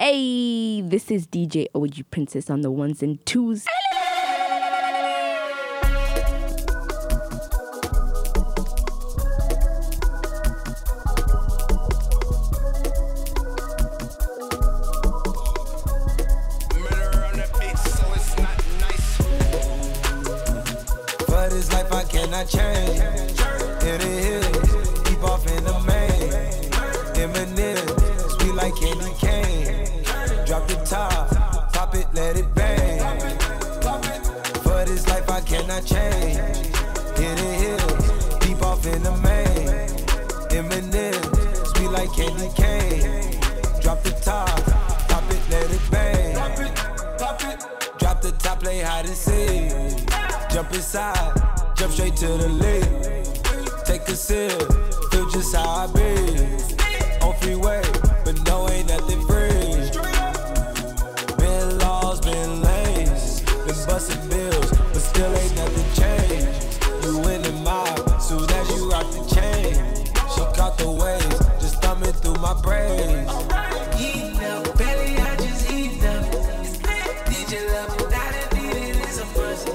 Hey, this is DJ OG Princess on the ones and twos. For this life I cannot change. In the hills, deep off in the main. Eminem, sweet like candy cane. Drop the top, pop it, let it bang. For this life I cannot change. In the hills, deep off in the main. Eminem, sweet like candy cane. Drop the top, pop it, let it bang. Drop the top, play hide and seek. Jump inside, jump straight to the lead. Take a sip, feel just how I be. On freeway, but no, ain't nothing free. Been laws, been lanes, been bustin' bills, but still ain't nothing changed. You in the mob, soon as you rock the chain. She caught the waves, just thumbing through my brains. Eatin' up, belly, I just eat up. Did you love me? I didn't need it, it's a first.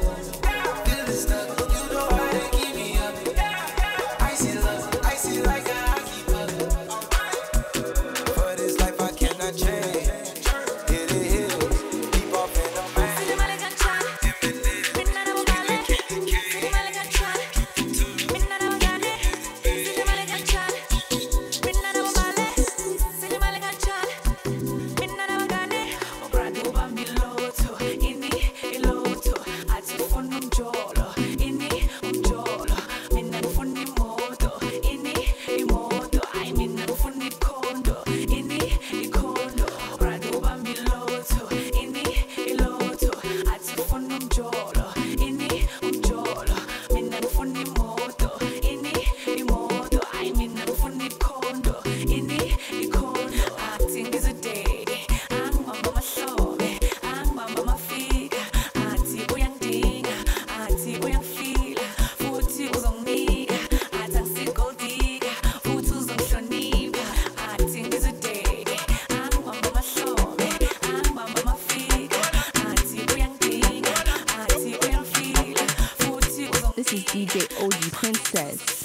DJ OG Princess.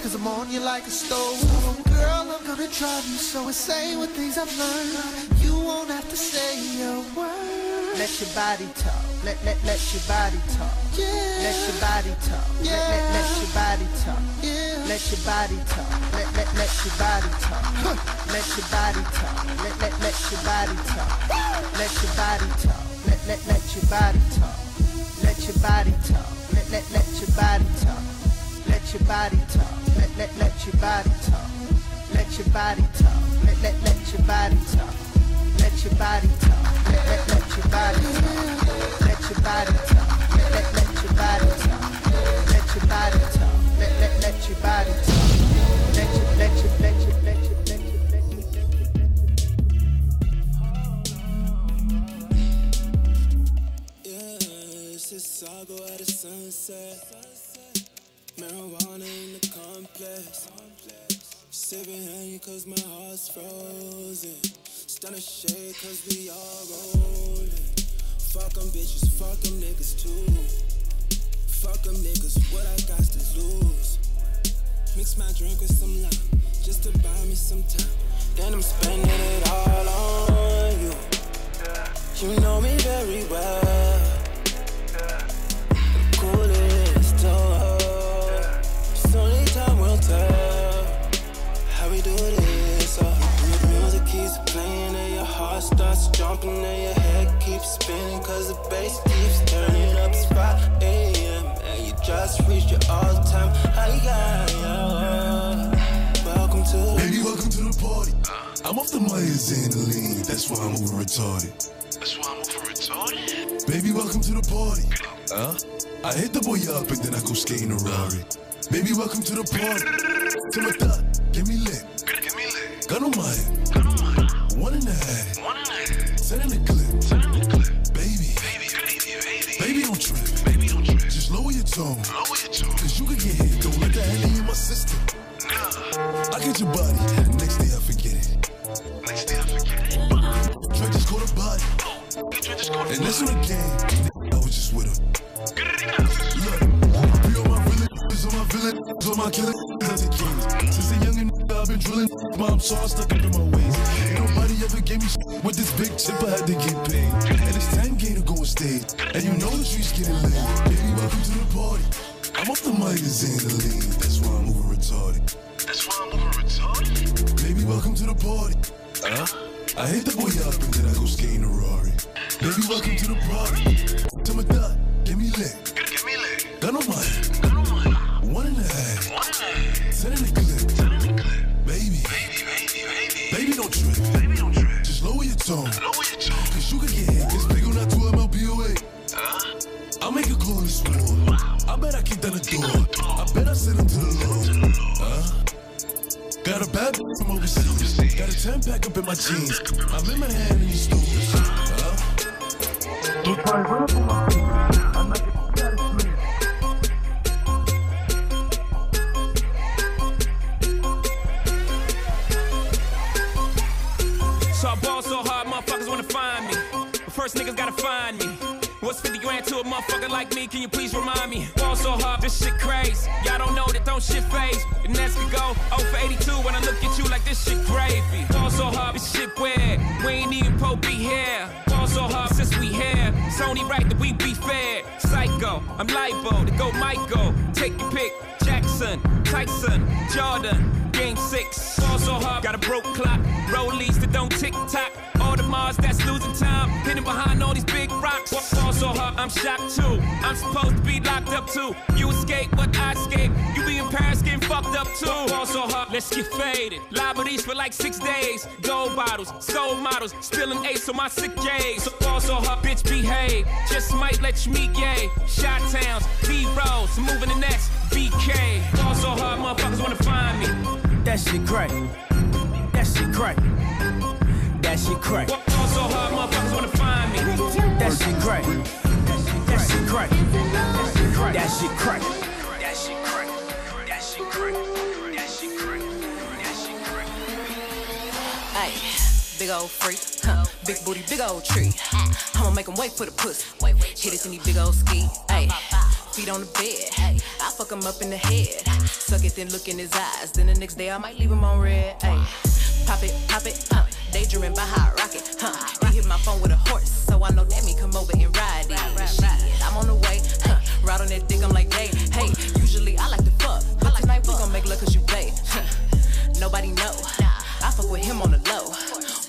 Cause I'm on you like a stove. Girl, I'm gonna drive you so insane with things I've learned. You won't have to say a word. Let your body talk. Let your body talk. Yeah. Let your body talk. Yeah. Let your body talk. Yeah. Let your body talk. Let your body talk. Huh. Let your body talk. Let your body talk. Let your body talk. Let your body talk. Let your body talk. Let your body talk. Let your body talk, let your body talk, let your body talk, let your body talk, let your body talk, let your body talk, let your body talk, let your body talk, let your Marijuana in the complex. Sipping honey cause my heart's frozen. Stunning shade cause we all rolling. Fuck them bitches, fuck them niggas too. Fuck them niggas, what I got to lose. Mix my drink with some lime, just to buy me some time. Then I'm spending it all on you. You know me very well. The coolest to hold. It's only time will tell how we do this. The music keeps playing and your heart starts jumping and your head keeps spinning cause the bass keeps turning up. It's 5 a.m. and you just reached your all-time high. Welcome to the baby, welcome to the party. I'm off the Myers and the lean. That's why I'm over retarded. Baby, welcome to the party. I hit the boy up and then I go skate in a Rari. Baby, welcome to the party. To my thot, get me lit. Gun on my head. One and a half. Set in the clip. Baby. Baby, don't trip. Just lower your tone. Cause you can get hit. Don't let that alley in my system. I get your body. Next day I forget it. Drake just caught a body. And that's on the game. I was just with her. Look, I be on my villain, on my villain, on my killing, cause it kills. Since a youngin' I've been drilling, mom saw I stuck up in my ways. Ain't nobody ever gave me shit with this big tip, I had to get paid. And it's 10K to go on stage, and you know the streets getting laid. Baby, welcome to the party. I'm off the magazine to leave, that's why I'm over retarded. Baby, welcome to the party. I hit the boy up and then I go skate in a Rari. Baby, welcome to the party. Tell my thot, get me lit. Gun on my head. One and a half. Set in the clip. Baby. Baby, don't trip. Just lower your tone. Cause you can get hit. This big on that 2 MLBOA. I make a call in the swore. I bet I kick down the door. I bet I send him to the low. Got a bad from overseas. Got a 10 pack up in my jeans. I'm in my hand in these stores. I'm not gonna get it clear. So I ball so hard, motherfuckers wanna find me. But first niggas gotta find me. What's 50 grand to a motherfucker like me? Can you please remind me? Ball so hard, this shit crazy. Y'all don't know that don't shit phase. And that's we go 0 for 82 when I look at you like this shit gravy. Ball so hard, this shit weird. We ain't even Pope be here. Ball so hard since we here. It's only right that we be fair. Psycho, I'm libo to go Michael. Take your pick. Jackson, Tyson, Jordan, Game 6. Ball so hard, got a broke clock. Rollies that don't tick tock. All the Mars that's losing time, hidden behind all these big rocks. What fall so hard, I'm shocked too. I'm supposed to be locked up too. You escape, but I escape. You be in Paris getting fucked up too. What fall so hard, let's get faded. Liberties for like 6 days. Gold bottles, soul models, spilling ace on my sick days. So fall so hard, bitch behave. Just might let you meet yay. Shot towns, B-rolls, moving the next BK. Fall so hard, motherfuckers wanna find me. That shit crack. That shit crack. That shit crack. What fall so hard, motherfuckers wanna find me. That shit crack. That shit crack. That shit crack. That shit crack. That shit crack. That shit crack. That shit crack. Hey, big old freak, huh? Big booty, big old tree. I'ma make 'em wait for the pussy. Hit it in these big old ski. Hey, feet on the bed. I fuck 'em up in the head. Suck it, then look in his eyes. Then the next day I might leave him on red. Hey, pop it, pop it, huh? Daydreaming by hot rocket, huh? He hit my phone with a horse, so I know that me come over and ride it. I'm on the way, huh? Ride on that dick, I'm like, hey, hey. Usually I like to fuck, but tonight we gon' make love cause you play. Huh. Nobody know, I fuck with him on the low.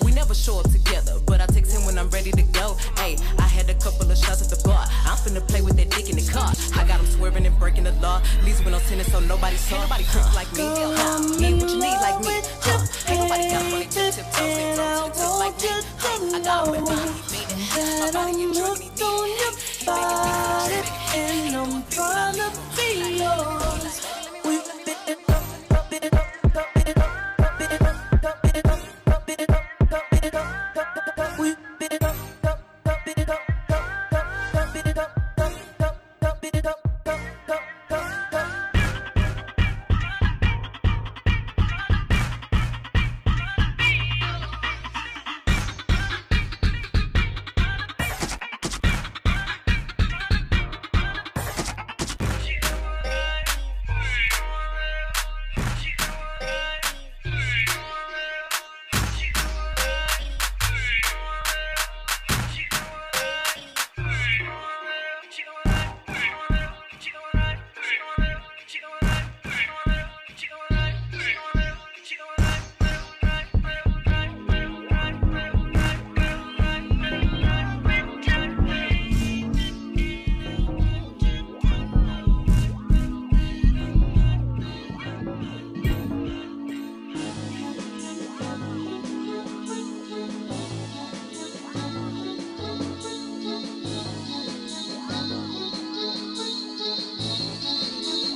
We never show up together, but I text him when I'm ready to go. Hey, I had a couple of shots at the bar. I'm finna play with that dick in the car. I got him swerving and breaking the law. At least we don't send it so nobody saw. Ain't nobody creeps like me, huh? Need what you need like me, huh? Ain't nobody got money to tip toes. I got my body, my body and drug me. And I'm gonna be yours. We bit it up, pop it up, pop it up, pop it up, pop it up, pop it up, pop it up, pop. We bit it up, pop it up, pop it up, pop it up, pop it up, pop it up, pop.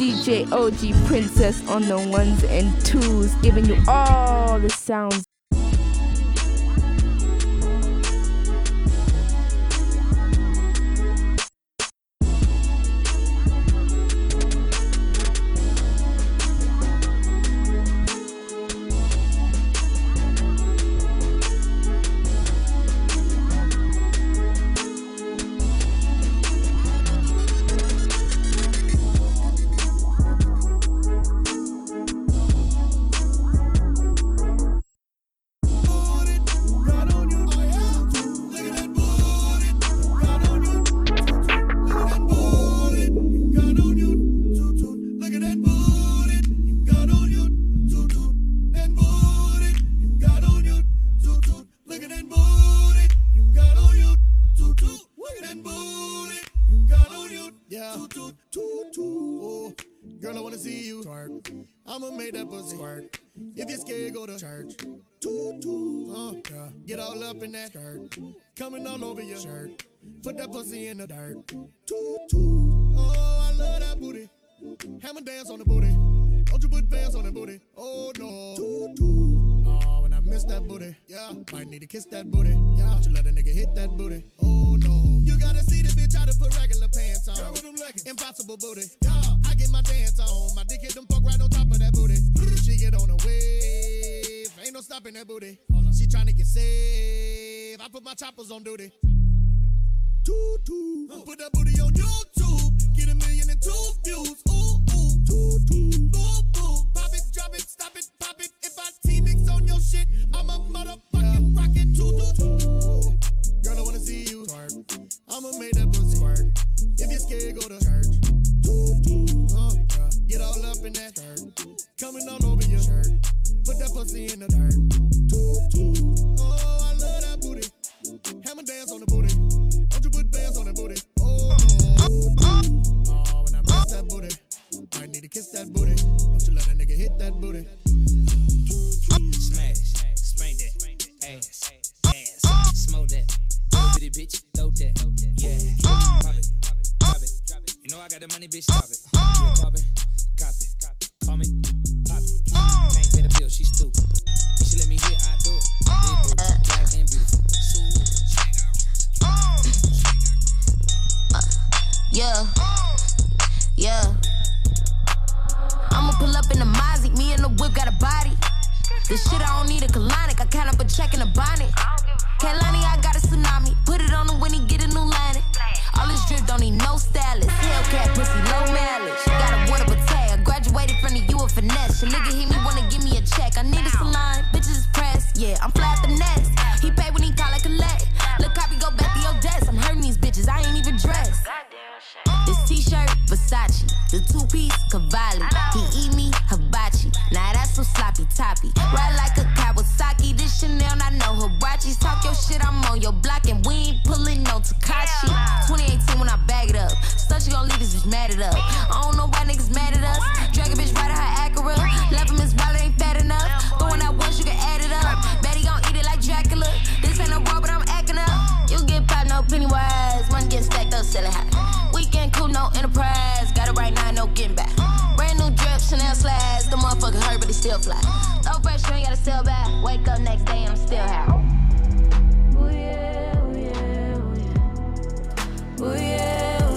DJ OG Princess on the ones and twos, giving you all the sounds. Girl, I wanna see you twerk. I'ma make that pussy squirt. If you're scared, go to church. Toot toot, yeah. Get all up in that skirt, coming all over your shirt. Put that pussy in the dirt. Toot toot, oh, I love that booty. Hammer dance on the booty. Don't you put bands on the booty? Oh no. Toot toot, oh, when I miss that booty, yeah. Might need to kiss that booty, yeah. Don't you let a nigga hit that booty? Oh no. You gotta see the bitch how to put regular pants on. Impossible booty, yeah. I get my dance on, my dick hit them fuck right on top of that booty. She get on a wave, ain't no stopping that booty. She tryna get safe, I put my choppers on duty. Toot toot, put that booty on YouTube, get 1,000,002 views. Ooh ooh, toot toot, boo boo, pop it, drop it, stop it, pop it. If I T-mix on your shit, I'm a motherfucking rocket. Toot toot, girl, I wanna see you twerk. I'ma make that pussy squirt. If you're scared, go to church. Get all up in that dirt, coming all over your shirt. Put that pussy in the dirt. Toot toot, oh, I love that booty. Hammer dance on the booty. Don't you put bands on the booty? Oh, oh, when I miss that booty, I need to kiss that booty. Don't you let a nigga hit that booty? Smash, spank that ass, smoke that, little bitch, throw that, yeah. Pop it, drop it, drop it. You know I got the money, bitch, stop it. Pop it, cop it, cop it. Call me, pop it. Can't pay the bill, she's stupid. She let me hear, I do it. Big booty, black and beautiful. Yeah, yeah. I'ma pull up in the Mozzie, me and the whip got a body. This shit, I don't need a colonic, I count up a check in a bonnet. Kalani, I got a tsunami, put it on him when he get a new line. All this drip don't need no stylist. Hellcat pussy, no mileage. Got a water bottle. Graduated from the U of finesse. A nigga hit me, wanna give me a check. I need a salon, bitches press. Yeah, I'm flat finesse. He pay when he call like a collect. Look, copy, go back to your desk. I'm hurting these bitches, I ain't even dressed. This t-shirt, Versace. The two-piece, Cavalli. He eat me, hibachi. Now that's some sloppy toppy. Ride like a Kawasaki. This Chanel, not no Hirachis. Talk your shit, I'm on your block. And we ain't pulling no Takashi. 2018 when I bag it up. So she gon' leave this bitch mad at us. I don't know why niggas mad at us. Drag a bitch right at her Acura. Left him, his wallet ain't fat enough. Throwing out once, you can add it up. Betty gon' eat it like Dracula. This ain't no war, but I'm acting up. You get popped, no Pennywise. Money get stacked up, selling high. Weekend cool, no enterprise. Got it right now, no getting back. Brand new drip, Chanel slides. The motherfucker hurt, but he still fly. No pressure, ain't gotta sell back. Wake up next day, I'm still high. Ooh yeah, ooh yeah, ooh yeah. Ooh yeah.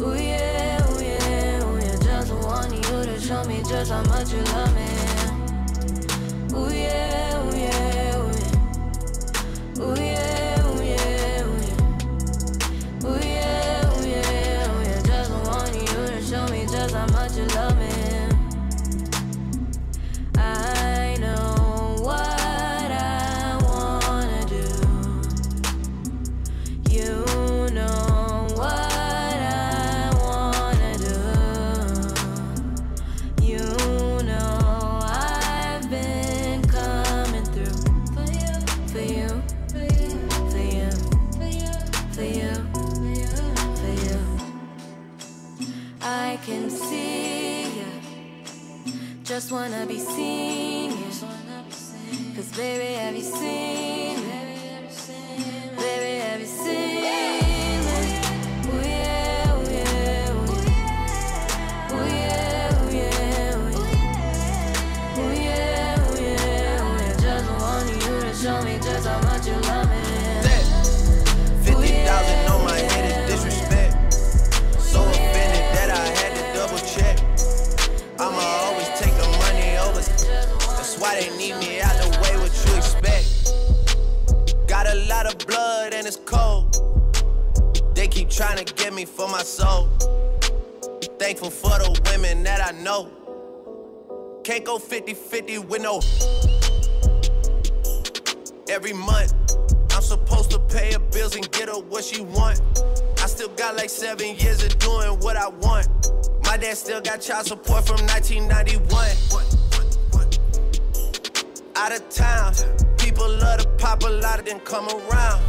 Ooh yeah, ooh yeah, ooh yeah. Just want you to show me just how much you love me. Ooh yeah, ooh yeah, ooh yeah. Ooh yeah, ooh yeah, ooh yeah. Ooh yeah, ooh yeah, ooh yeah. Just want you to show me just how much you love me. I know what I wanna do. You know. I can see ya, just wanna be seen, yeah. Cause baby, have you seen me? Baby, have you seen me? Ooh yeah, ooh yeah, ooh yeah. me for my soul. Thankful for the women that I know. Can't go 50-50 with no. Every month, I'm supposed to pay her bills and get her what she want. I still got like 7 years of doing what I want. My dad still got child support from 1991. Out of town, people love to pop a lot of them come around.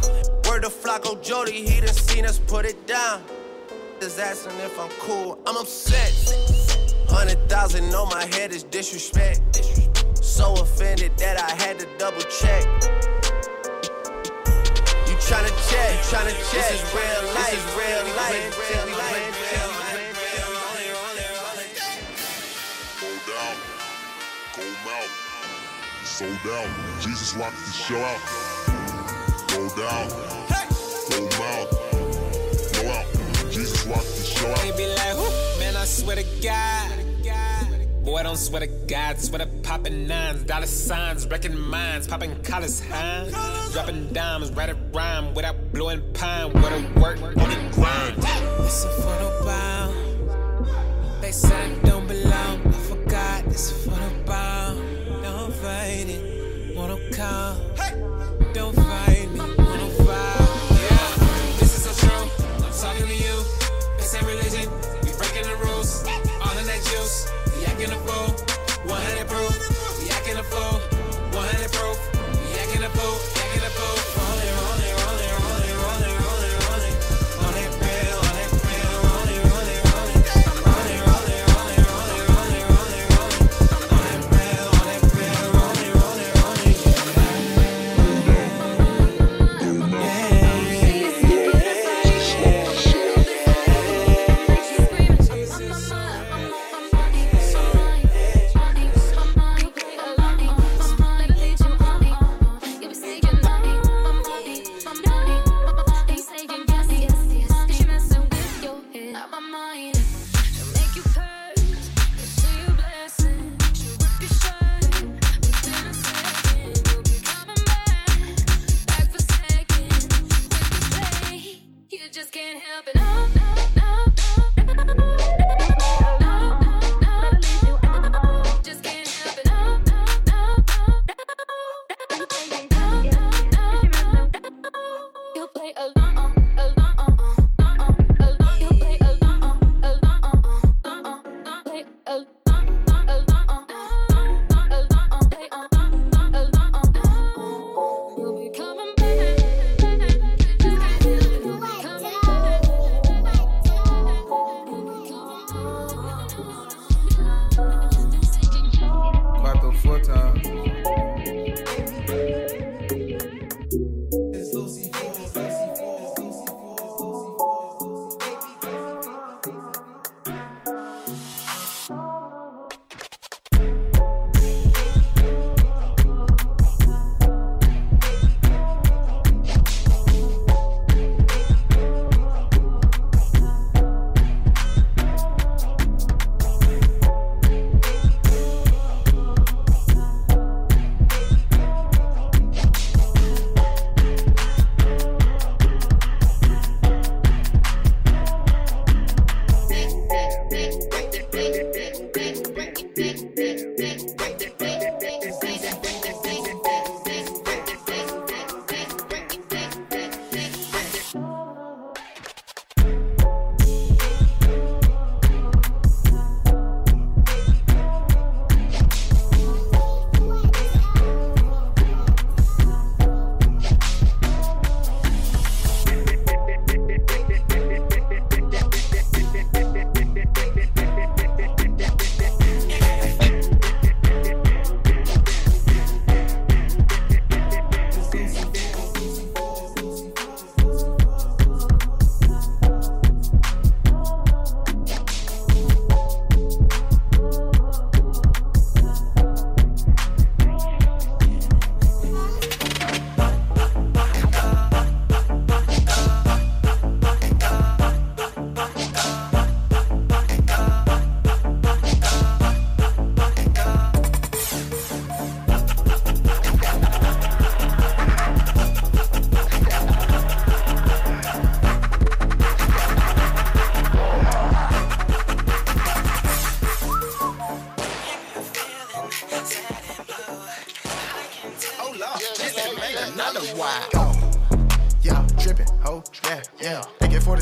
Word to Flocko Jody, he done seen us put it down. Just asking if I'm cool, I'm upset. 100,000 on my head is disrespect. So offended that I had to double check. You tryna check, you tryna check. This is real life, this is real life, real life, real life. Go down, go out, sold out. Jesus locked the show out. Go down, go out, go out. Jesus locked the show out. They be like, whoop, man, I swear to God. Boy, don't swear to God, swear to poppin' nines, dollar signs, wrecking minds, poppin' collars high, dropping dimes, write a rhyme without blowing pine, where to work, on the grind. Listen for no bound, they said I don't belong, I forgot, it's for no bound, don't fight it, wanna call, don't fight me, wanna fight, yeah, this is so true, I'm talking to you, this ain't religion, we breaking the rules, all in that juice. Yak in the boat, 100 proof. Yak in the boat, 100 proof. Yak in the boat, yak in the boat. Rolling, rolling, rolling, rolling, rolling, rolling, rolling. On that rail, on that rail, rolling, rolling, rolling, rolling, rolling, rolling, rolling, rolling, rolling, rolling. On that rail, rolling, rolling, rolling. Yeah. Jesus. I'm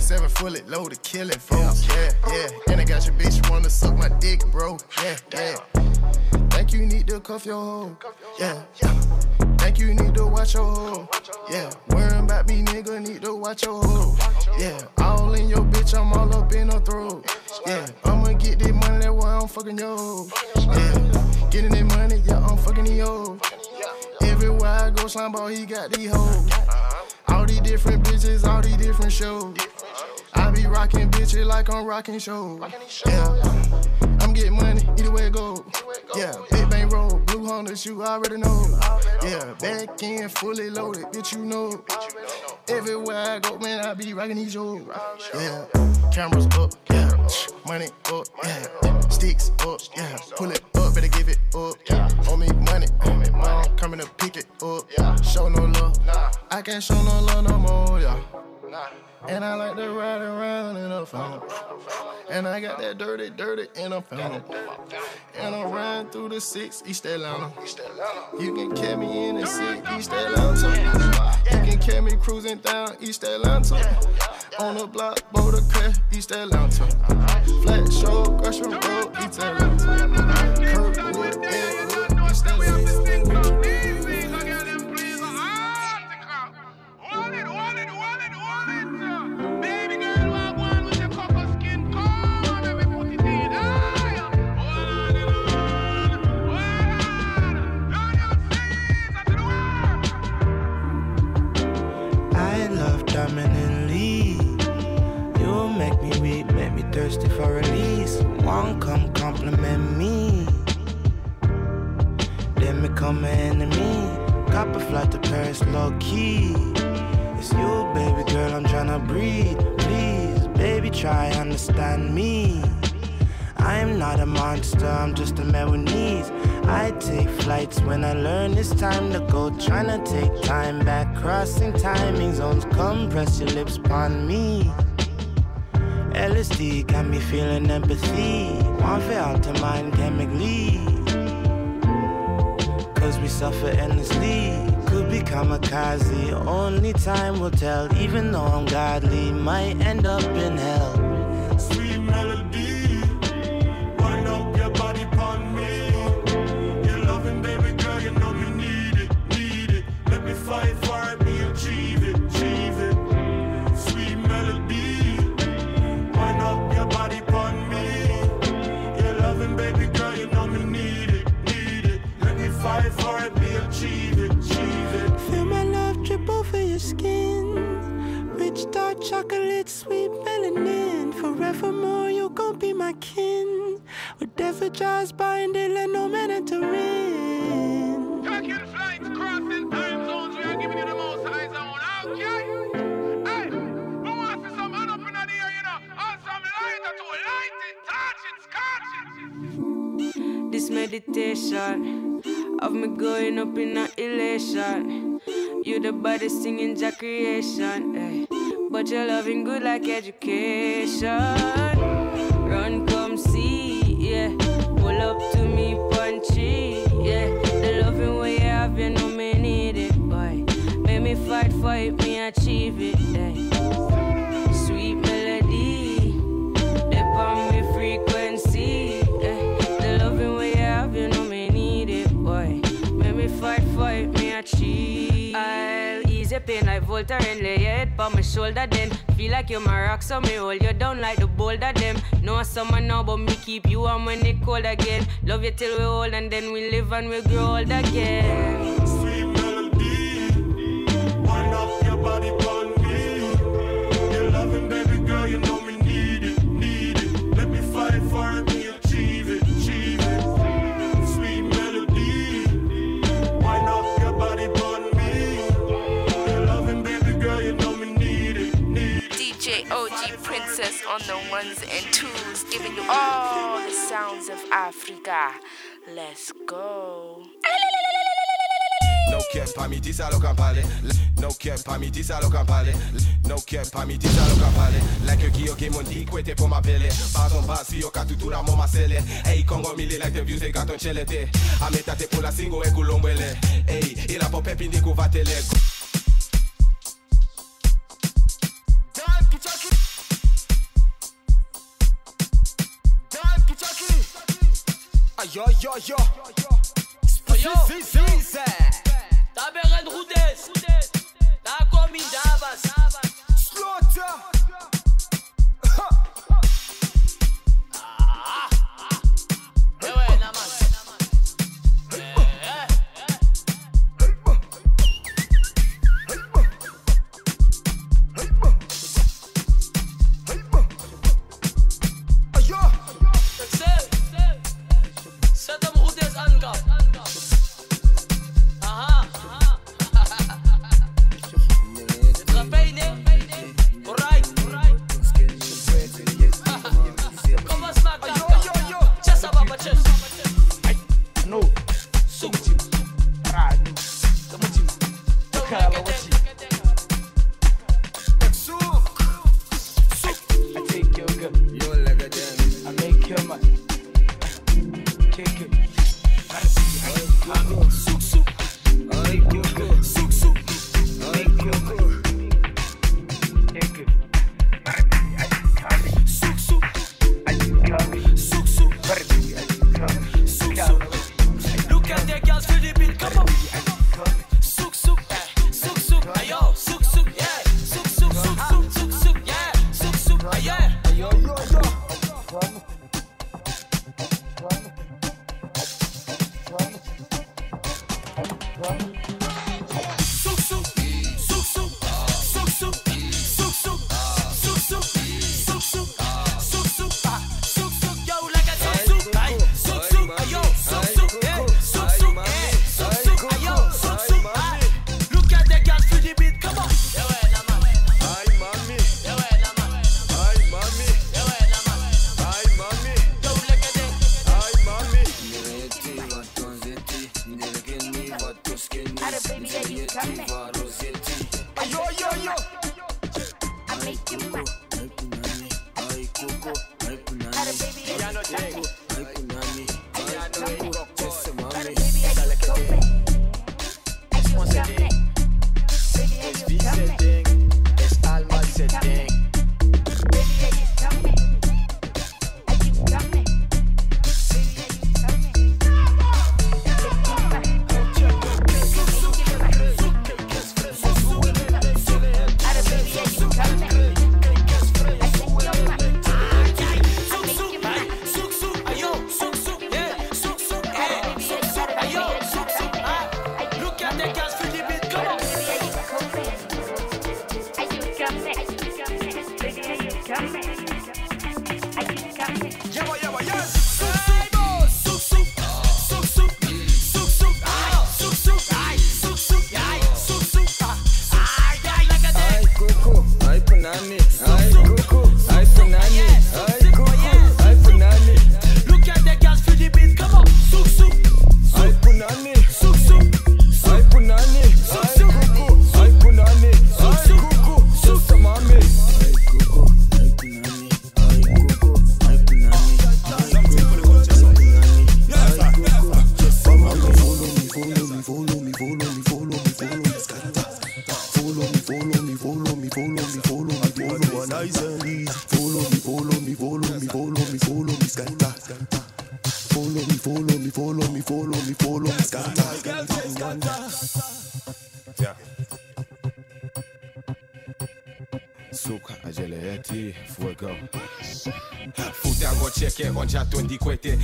7 full it, loaded, killing folks. Yeah, yeah. And I got your bitch, you wanna suck my dick, bro. Yeah, yeah. Think you need to cuff your hoe. Yeah, yeah. Think you need to watch your hoe. Yeah. Worrying about me, nigga, need to watch your hoe. Yeah. All in your bitch, I'm all up in her throat. Yeah. I'ma get this money, that's why I'm fucking your hoe. Yeah. Getting that money, yeah, I'm fucking the hoe. Everywhere I go, slime ball, he got these hoes. All these different bitches, all these different shows. I be rocking bitches like I'm rocking shows. Yeah. I'm getting money, either way it goes. Yeah, big bang roll, blue Hondas, you already know. Yeah, back end, fully loaded, bitch, you know. Everywhere I go, man, I be rocking these shows. Yeah, cameras up, yeah, money up, yeah, sticks up, yeah, pull it up, better give it up, yeah. Owe me money, mom, coming to pick it up, yeah. Show no love, I can't show no love no more, yeah. And I like to ride around in a phone. And I got that dirty, dirty in a phone. And I'm riding through the 6 East Atlanta. You can carry me in the 6 East Atlanta. You can carry me cruising down East Atlanta. On the block, Boulder Crest, East Atlanta. Flat Shore, Gresham Road, East Atlanta. Kirkwood, Edwood, East Atlanta. Thirsty for release, one come compliment me. Then become an enemy. Cop a flight to Paris, low key. It's you, baby girl, I'm tryna breathe. Please, baby, try understand me. I'm not a monster, I'm just a man with needs. I take flights when I learn it's time to go. Tryna take time back, crossing timing zones. Come press your lips upon me. LSD got me feeling empathy. One for out to mind chemically. Cause we suffer endlessly. Could be kamikaze. Only time will tell. Even though I'm godly, might end up in hell. Sweet melody. Wind up your body upon me. Your loving baby girl, you know you need it, need it. Let me fight for it, me achieve it, achieve it. Sweet melody. Fight for it, be achieve it, achieve it. Feel my love drip over your skin. Rich dark chocolate, sweet melanin. Forevermore, you gon' be my kin. Whatever jars bind, they let no man enter in. Tracking flights, crossing time zones. We are giving you the most high zone, okay? Hey, we want to see some hand up in the air, you know. On some lighter to light it, touch it, scotch it. This meditation of me going up in a elation. You the body singing your creation, eh. But you're loving good like education. Run, come see, yeah. Pull up to me, punchy, yeah. The loving way you have, you know me need it, boy. Make me fight for it, me achieve it, eh. Sweet melody, they on me frequency, eh. The loving way you have, you know me need it, boy. Make me fight for it, me achieve. I'll ease your pain like Voltaren. Lay your head on my shoulder then. Feel like you're my rock, so me hold you down like the boulder them. No summer now, but me keep you warm when it cold again. Love you till we old and then we live and we grow old again. Sweet melody, wind up your body upon me. You're loving baby girl, you know me need it, need it. Let me fight for it. OG Princess on the ones and twos, giving you all the sounds of Africa. Let's go. No cap, I mean, this I look and pale. No cap, I mean, this I look and pale. No cap, I mean, this I look and pale. Like a guillot game on the equate for my belly. Pas on bass, you got to do that, mama sell it. Hey, Congo, me like the views they got on chelete. I met at the pola single and Colombele. Hey, il a pop up in the Covatele. Check it. Ayo, yo, yo. Ayo, Zé. Tá beirando rudez. Tá comidabas. Slota.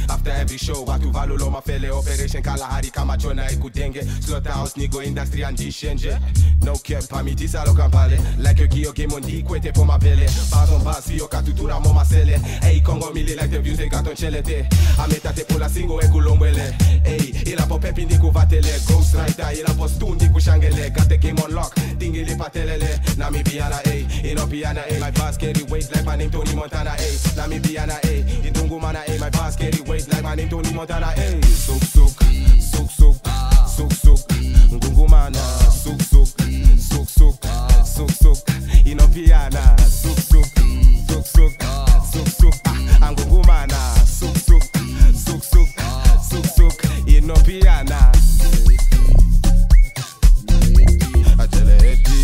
After every show, watu valolo mafele operation Kalahari kama chona ikutenge slaughterhouse nigo industry and change. No cap, pamiti salo kampale like a kio game on the equate for my belly. Baron bass, yo katutura mama sele. Hey, Congo mili like the views they got on chelete. Ametate pola singo e kulomwele. Hey, ila po pepi ndiku vatele. Ghost writer, ila po stu ndiku shangele. Got the game on lock, dingili patelele. Namibiana, hey, inopiana, hey. My bass carry weight like my name Tony Montana, hey. Namibiana, hey, indungumana, hey. My bass carry weight like my name Tony Montana, hey. Souk, souk, souk, souk, souk, souk, ndungumana, souk, souk. Souk souk, souk souk, inopiana, souk souk, souk souk, souk souk, angugumana, souk souk, souk souk, souk souk, inopiana. Ajele heti.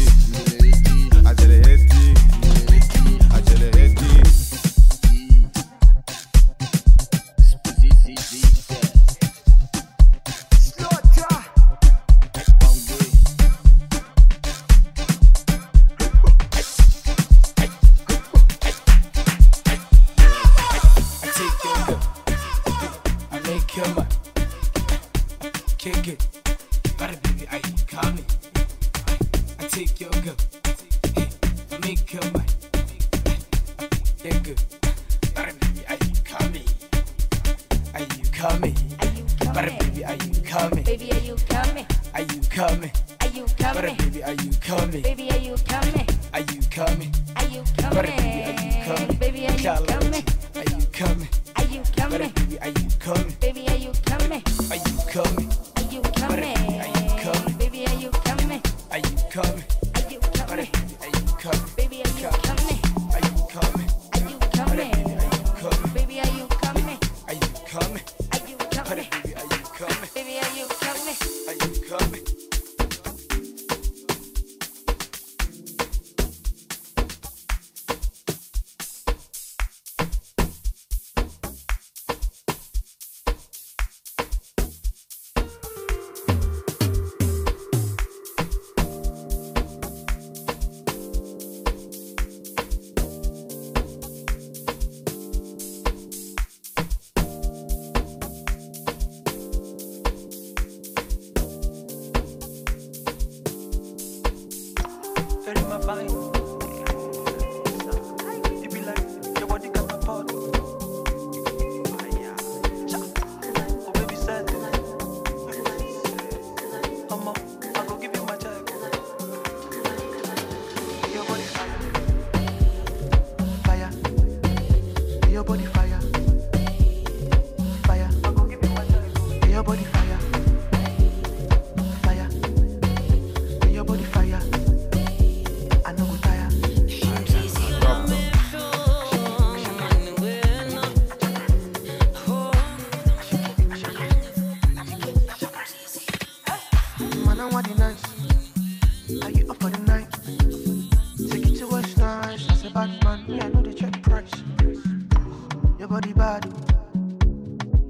body.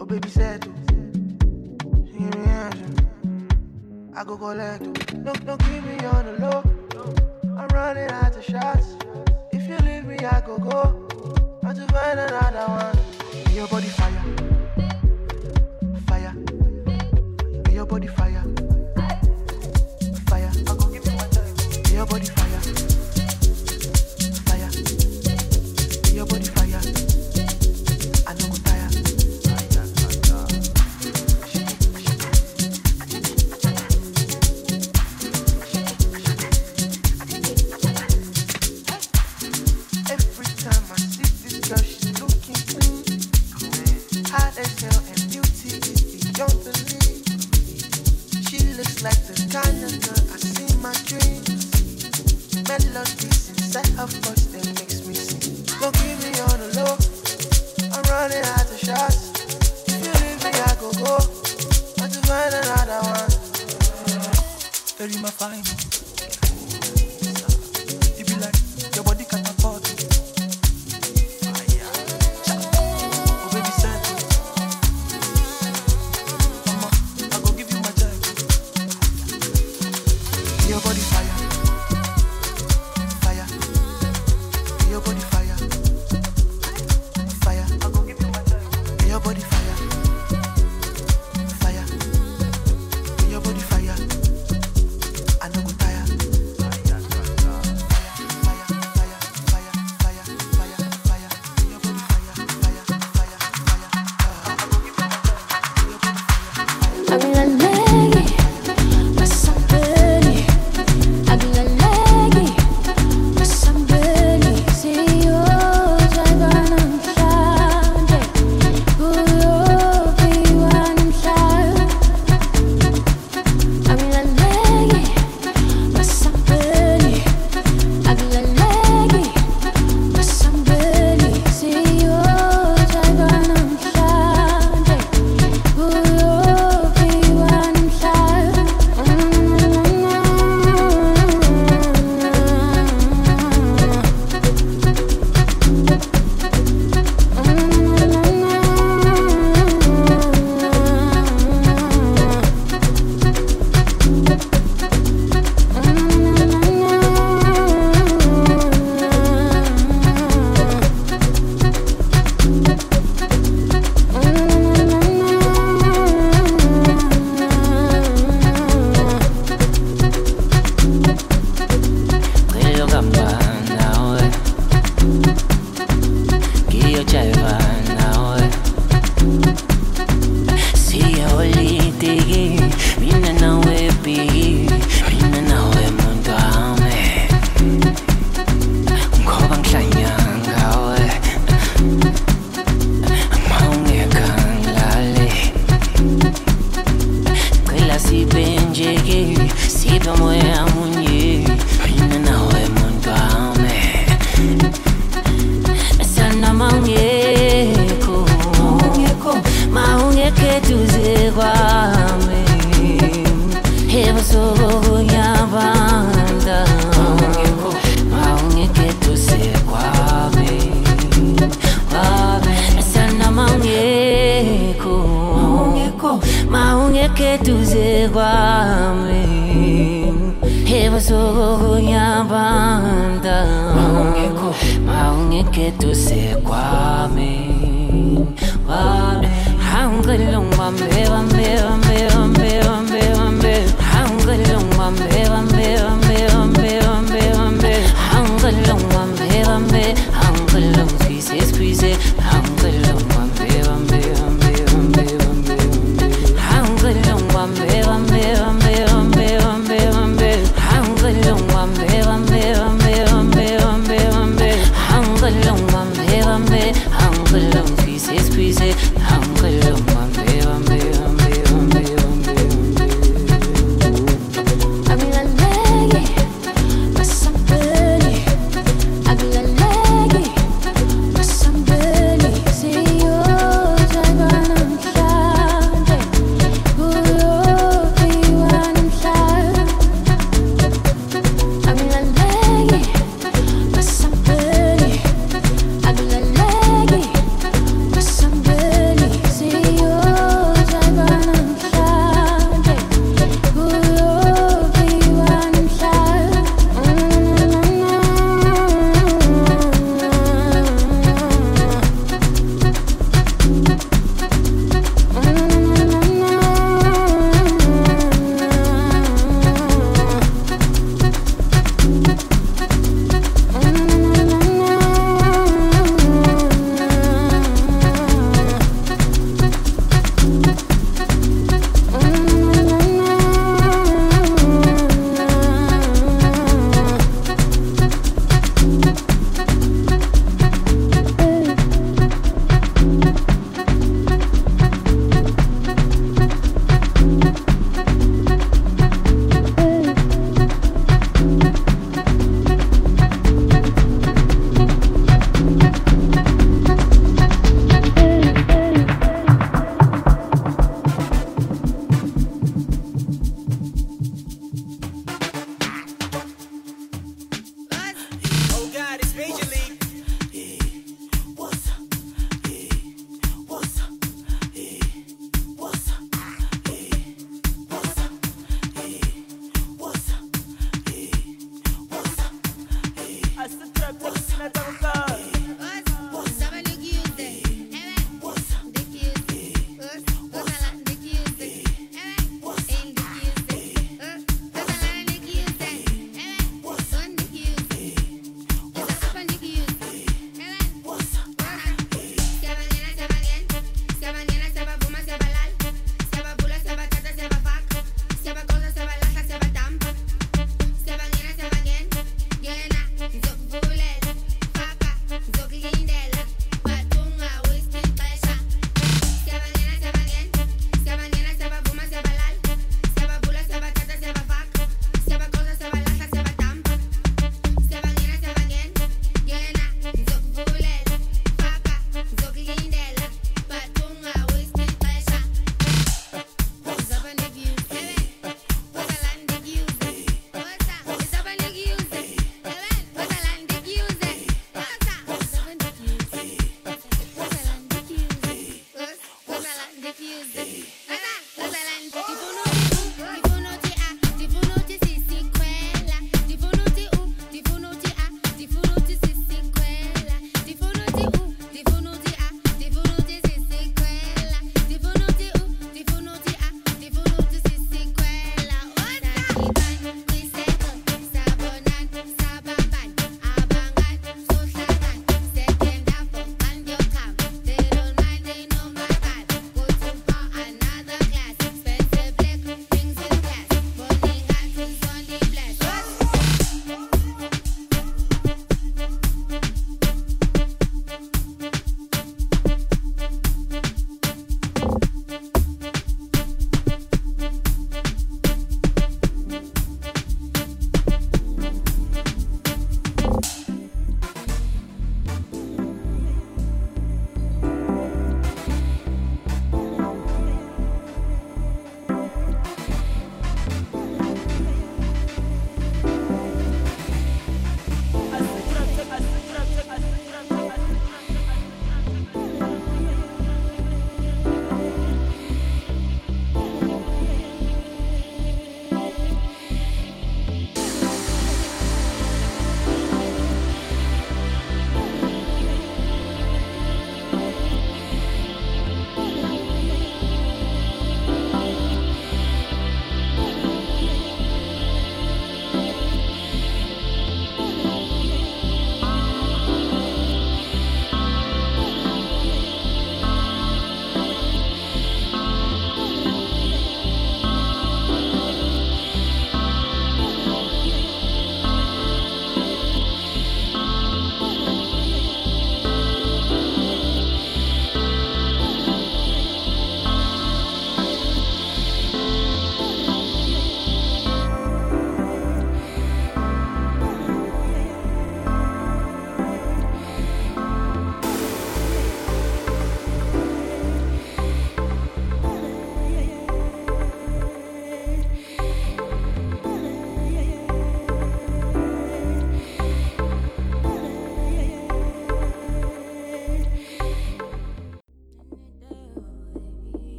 Oh baby, settle. She give me action. I go collect it. No, don't keep me on the low. I'm running out of shots. If you leave me, I go go. I'm to find another one. May your body fire, fire. May your body fire, fire. I go give you one time. May your body fire, fire. May your body fire. I know I'm tired. I'm